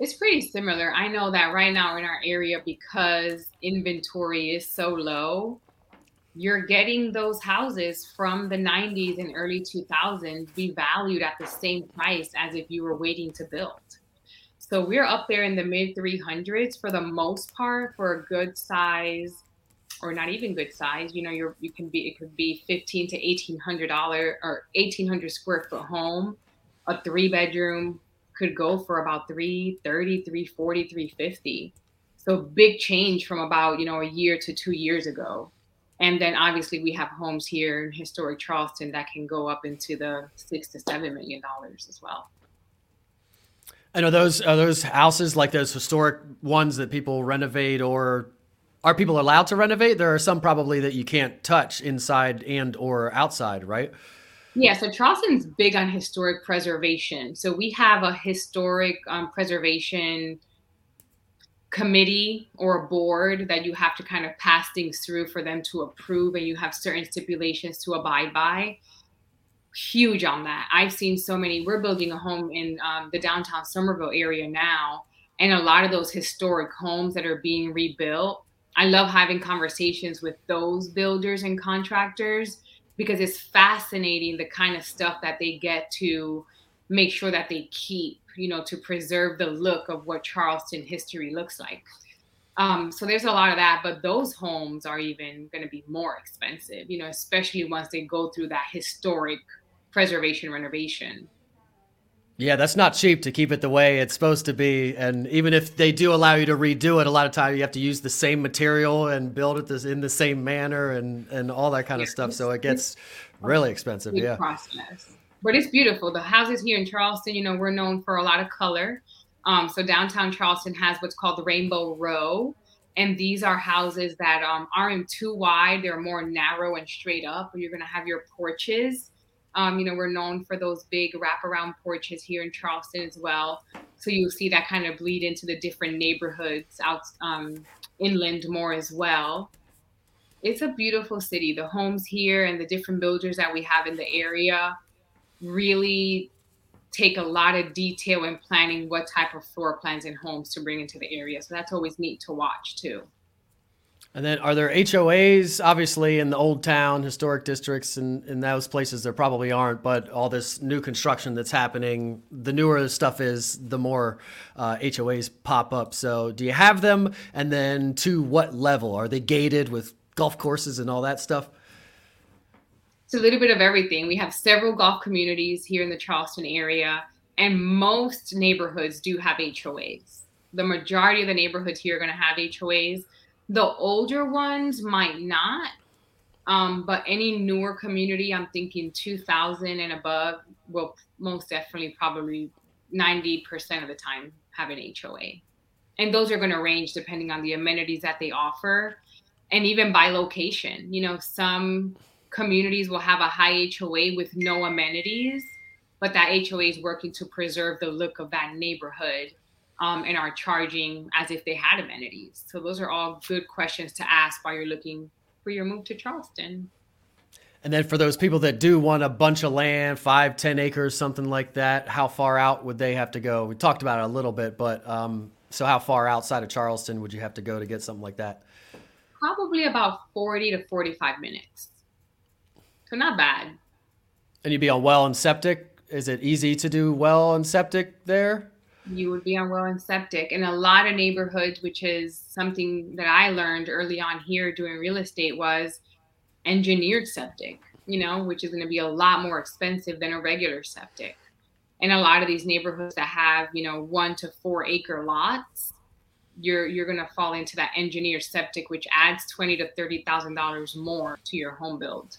It's pretty similar. I know that right now in our area, because inventory is so low, you're getting those houses from the nineties and early two thousands be valued at the same price as if you were waiting to build. So we're up there in the mid three hundreds for the most part for a good size, or not even good size. You know, you're you can be it could be fifteen to eighteen hundred dollar or eighteen hundred square foot home, a three bedroom. Could go for about three thirty, three forty, three fifty. So big change from about, you know, a year to two years ago. And then obviously we have homes here in historic Charleston that can go up into the six to seven million dollars as well. And are those are those houses like those historic ones that people renovate, or are people allowed to renovate? There are some probably that you can't touch inside and or outside, right? Yeah, so Charleston's big on historic preservation. So we have a historic um, preservation committee or a board that you have to kind of pass things through for them to approve, and you have certain stipulations to abide by. Huge on that. I've seen so many. We're building a home in um, the downtown Summerville area now, and a lot of those historic homes that are being rebuilt. I love having conversations with those builders and contractors, because it's fascinating the kind of stuff that they get to make sure that they keep, you know, to preserve the look of what Charleston history looks like. Um, so there's a lot of that, but those homes are even going to be more expensive, you know, especially once they go through that historic preservation renovation. Yeah, that's not cheap to keep it the way it's supposed to be. And even if they do allow you to redo it, a lot of time you have to use the same material and build it this, in the same manner and, and all that kind yeah, of stuff. So it gets really expensive. Yeah. Process. But it's beautiful. The houses here in Charleston, you know, we're known for a lot of color. Um, so downtown Charleston has what's called the Rainbow Row. And these are houses that um, aren't too wide. They're more narrow and straight up. You're going to have your porches. Um, you know, we're known for those big wraparound porches here in Charleston as well. So you'll see that kind of bleed into the different neighborhoods out um, inland more as well. It's a beautiful city. The homes here and the different builders that we have in the area really take a lot of detail in planning what type of floor plans and homes to bring into the area. So that's always neat to watch too. And then are there H O As, obviously, in the old town, historic districts, and in those places there probably aren't, but all this new construction that's happening, the newer the stuff is, the more uh, H O As pop up. So do you have them? And then to what level? Are they gated with golf courses and all that stuff? It's a little bit of everything. We have several golf communities here in the Charleston area, and most neighborhoods do have H O As. The majority of the neighborhoods here are going to have H O As. The older ones might not, um, but any newer community, I'm thinking two thousand and above, will most definitely probably ninety percent of the time have an H O A. And those are going to range depending on the amenities that they offer and even by location. You know, some communities will have a high H O A with no amenities, but that H O A is working to preserve the look of that neighborhood. Um, and are charging as if they had amenities. So those are all good questions to ask while you're looking for your move to Charleston. And then for those people that do want a bunch of land, five, ten acres, something like that, how far out would they have to go? We talked about it a little bit, but um, so how far outside of Charleston would you have to go to get something like that? Probably about forty to forty-five minutes. So not bad. And you'd be on well and septic? Is it easy to do well and septic there? You would be on well and septic. In a lot of neighborhoods, which is something that I learned early on here doing real estate, was engineered septic, you know, which is going to be a lot more expensive than a regular septic. And a lot of these neighborhoods that have, you know, one to four acre lots, you're you're going to fall into that engineered septic, which adds twenty thousand to thirty thousand dollars more to your home build.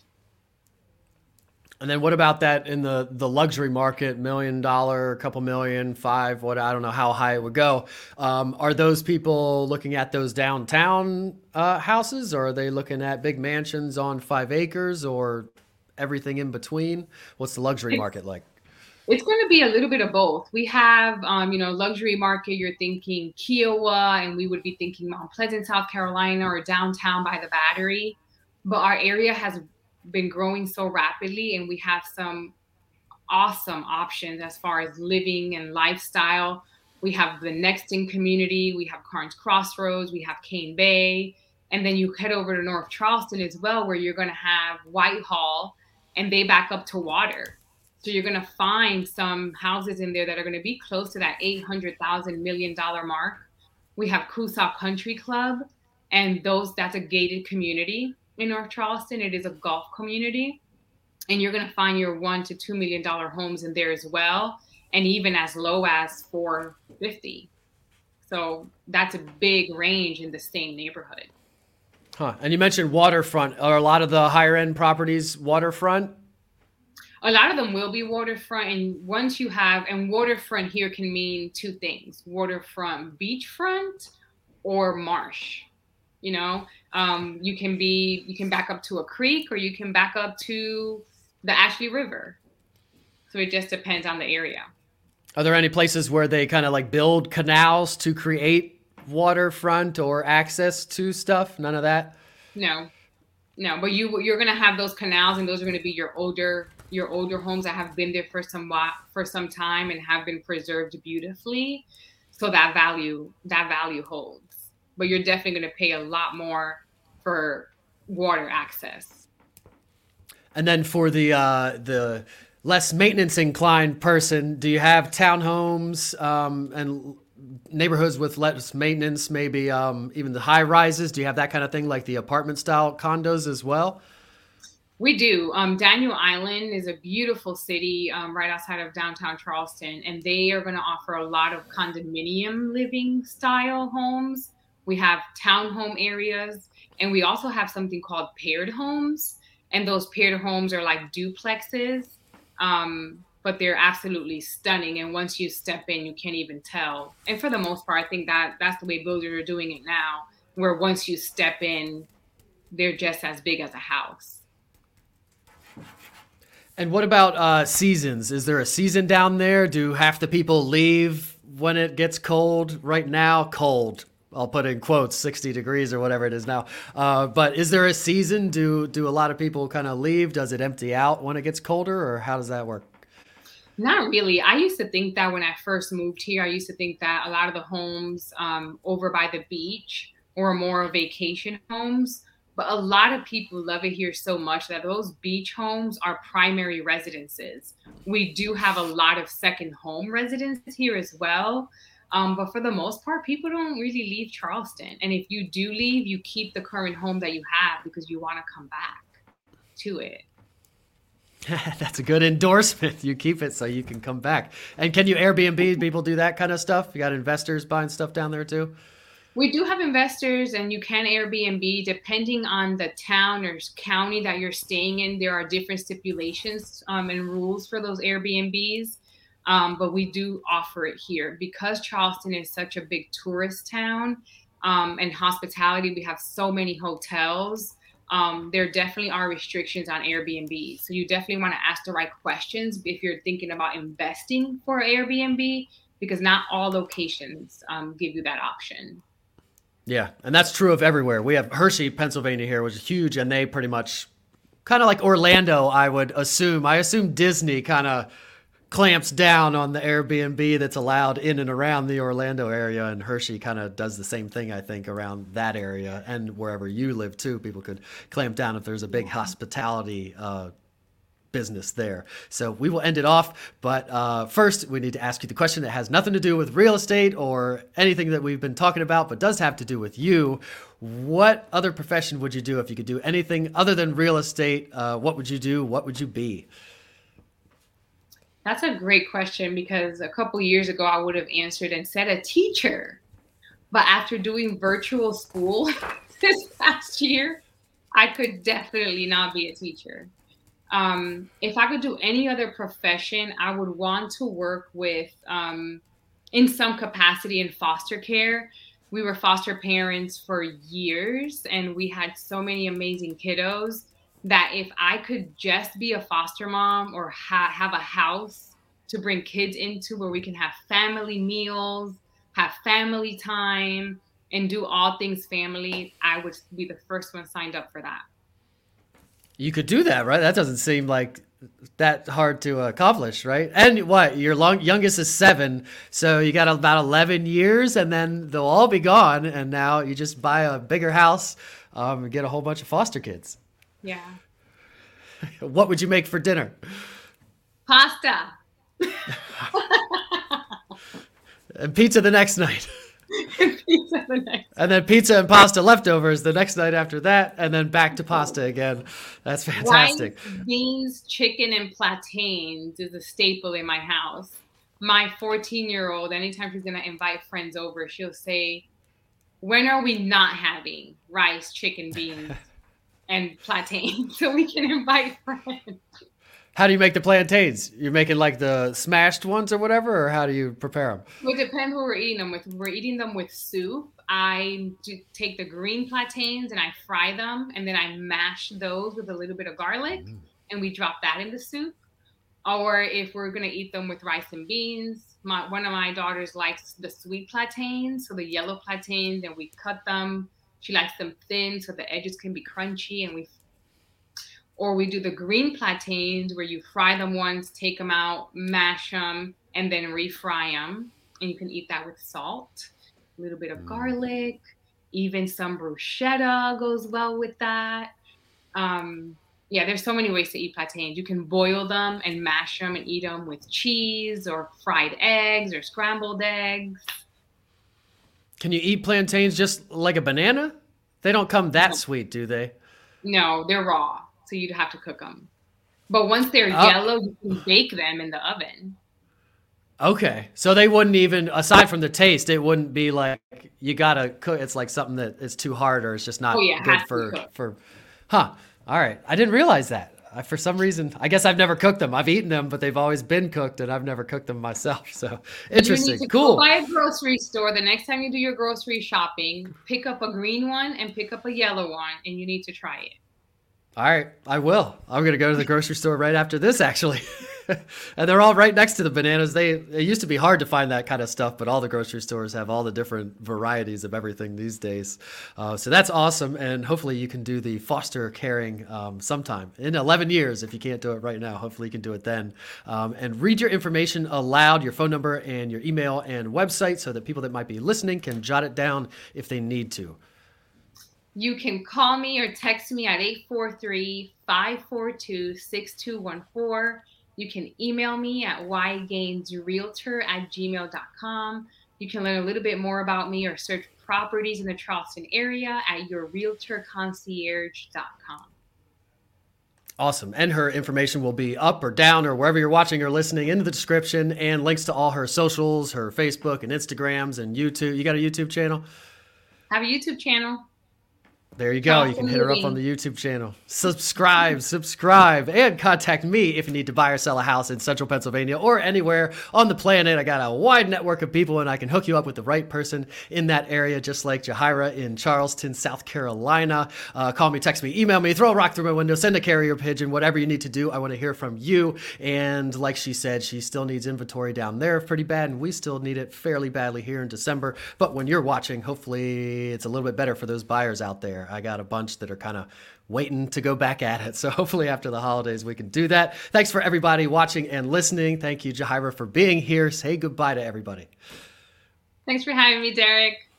And then what about that in the, the luxury market, million dollar, couple million, five, what, I don't know how high it would go. Um, are those people looking at those downtown uh, houses, or are they looking at big mansions on five acres or everything in between? What's the luxury market like? It's going to be a little bit of both. We have, um, you know, luxury market, you're thinking Kiawah, and we would be thinking Mount Pleasant, South Carolina, or downtown by the Battery. But our area has been growing so rapidly, and we have some awesome options as far as living and lifestyle. We have the Nexton community, we have Carnes Crossroads, we have Cane Bay, and then you head over to North Charleston as well, where you're going to have Whitehall, and they back up to water. So you're going to find some houses in there that are going to be close to that eight hundred thousand million dollars mark. We have Coosaw Country Club, and those, that's a gated community. In North Charleston, it is a golf community, and you're going to find your one to two million dollar homes in there as well, and even as low as four fifty. So that's a big range in the same neighborhood. Huh. And you mentioned waterfront. Are a lot of the higher end properties waterfront? A lot of them will be waterfront, and once you have, and waterfront here can mean two things: waterfront, beachfront, or marsh. You know, um, you can be, you can back up to a creek, or you can back up to the Ashley River. So it just depends on the area. Are there any places where they kind of like build canals to create waterfront or access to stuff? None of that? No, no. But you, you're going to have those canals, and those are going to be your older, your older homes that have been there for some for some time and have been preserved beautifully. So that value, that value holds. But you're definitely going to pay a lot more for water access. And then for the uh, the less maintenance inclined person, do you have townhomes um, and neighborhoods with less maintenance, maybe um, even the high rises? Do you have that kind of thing, like the apartment style condos as well? We do. Um, Daniel Island is a beautiful city um, right outside of downtown Charleston, and they are going to offer a lot of condominium living style homes. We have townhome areas, and we also have something called paired homes. And those paired homes are like duplexes, um, but they're absolutely stunning. And once you step in, you can't even tell. And for the most part, I think that that's the way builders are doing it now, where once you step in, they're just as big as a house. And what about uh, seasons? Is there a season down there? Do half the people leave when it gets cold? Right now, cold. I'll put in quotes, sixty degrees or whatever it is now. Uh, but is there a season? Do do a lot of people kind of leave? Does it empty out when it gets colder, or how does that work? Not really. I used to think that when I first moved here, I used to think that a lot of the homes um, over by the beach or more vacation homes. But a lot of people love it here so much that those beach homes are primary residences. We do have a lot of second home residences here as well. Um, but for the most part, people don't really leave Charleston. And if you do leave, you keep the current home that you have because you want to come back to it. That's a good endorsement. You keep it so you can come back. And can you Airbnb people do that kind of stuff? You got investors buying stuff down there too? We do have investors, and you can Airbnb depending on the town or county that you're staying in. There are different stipulations um, and rules for those Airbnbs, um, but we do offer it here because Charleston is such a big tourist town, um, and hospitality. We have so many hotels. Um, there definitely are restrictions on Airbnb. So you definitely want to ask the right questions if you're thinking about investing for Airbnb, because not all locations um, give you that option. Yeah, and that's true of everywhere. We have Hershey, Pennsylvania here, which is huge, and they pretty much, kind of like Orlando, I would assume. I assume Disney kind of clamps down on the Airbnb that's allowed in and around the Orlando area, and Hershey kind of does the same thing, I think, around that area and wherever you live, too. People could clamp down if there's a big hospitality uh business there. So we will end it off, but uh first we need to ask you the question that has nothing to do with real estate or anything that we've been talking about, but does have to do with you. What other profession would you do if you could do anything other than real estate? Uh what would you do? What would you be? That's a great question, because a couple years ago I would have answered and said a teacher, but after doing virtual school this past year, I could definitely not be a teacher. Um, if I could do any other profession, I would want to work with, um, in some capacity, in foster care. We were foster parents for years, and we had so many amazing kiddos that if I could just be a foster mom or ha- have a house to bring kids into where we can have family meals, have family time, and do all things family, I would be the first one signed up for that. You could do that, right? That doesn't seem like that hard to accomplish, right? And what, your long, youngest is seven, so you got about eleven years, and then they'll all be gone, and now you just buy a bigger house um, and get a whole bunch of foster kids. Yeah. What would you make for dinner? Pasta. And pizza the next night. Pizza the next. And then pizza and pasta leftovers the next night after that, and then back to pasta again. That's fantastic. Rice, beans, chicken, and plantains is a staple in my house. My fourteen-year-old, anytime she's going to invite friends over, she'll say, when are we not having rice, chicken, beans, and plantains so we can invite friends? How do you make the plantains? You're making like the smashed ones or whatever, or how do you prepare them? Well, it depends what we're eating them with. If we're eating them with soup, I do take the green plantains and I fry them, and then I mash those with a little bit of garlic, mm. and we drop that in the soup. Or if we're going to eat them with rice and beans, my, one of my daughters likes the sweet plantains, so the yellow plantains, and we cut them. She likes them thin so the edges can be crunchy, and we Or we do the green plantains where you fry them once, take them out, mash them, and then refry them. And you can eat that with salt, a little bit of mm. garlic, even some bruschetta goes well with that. Um, yeah, there's so many ways to eat plantains. You can boil them and mash them and eat them with cheese or fried eggs or scrambled eggs. Can you eat plantains just like a banana? They don't come that no. sweet, do they? No, they're raw. So you'd have to cook them. But once they're oh. yellow, you can bake them in the oven. Okay. So they wouldn't even, aside from the taste, it wouldn't be like, you got to cook. It's like something that is too hard or it's just not oh, yeah, good for, for, huh. All right. I didn't realize that. I, for some reason, I guess I've never cooked them. I've eaten them, but they've always been cooked and I've never cooked them myself. So interesting. You need to cool. Go by a grocery store. The next time you do your grocery shopping, pick up a green one and pick up a yellow one, and you need to try it. All right, I will. I'm going to go to the grocery store right after this, actually. And they're all right next to the bananas. They It used to be hard to find that kind of stuff, but all the grocery stores have all the different varieties of everything these days. Uh, so that's awesome. And hopefully you can do the foster caring um, sometime in eleven years. If you can't do it right now, hopefully you can do it then. Um, and read your information aloud, your phone number and your email and website, so that people that might be listening can jot it down if they need to. You can call me or text me at eight four three, five four two, six two one four. You can email me at y gaines realtor at gmail dot com. You can learn a little bit more about me or search properties in the Charleston area at your realtor concierge dot com. Awesome. And her information will be up or down or wherever you're watching or listening in the description, and links to all her socials, her Facebook and Instagrams and YouTube. You got a YouTube channel? I have a YouTube channel. There you go. Charleston, you can hit her up on the YouTube channel. Subscribe, subscribe, and contact me if you need to buy or sell a house in central Pennsylvania or anywhere on the planet. I got a wide network of people, and I can hook you up with the right person in that area, just like Jahira in Charleston, South Carolina. Uh, call me, text me, email me, throw a rock through my window, send a carrier pigeon, whatever you need to do. I want to hear from you. And like she said, she still needs inventory down there pretty bad, and we still need it fairly badly here in December. But when you're watching, hopefully it's a little bit better for those buyers out there. I got a bunch that are kind of waiting to go back at it. So hopefully after the holidays, we can do that. Thanks for everybody watching and listening. Thank you, Jahira, for being here. Say goodbye to everybody. Thanks for having me, Derek.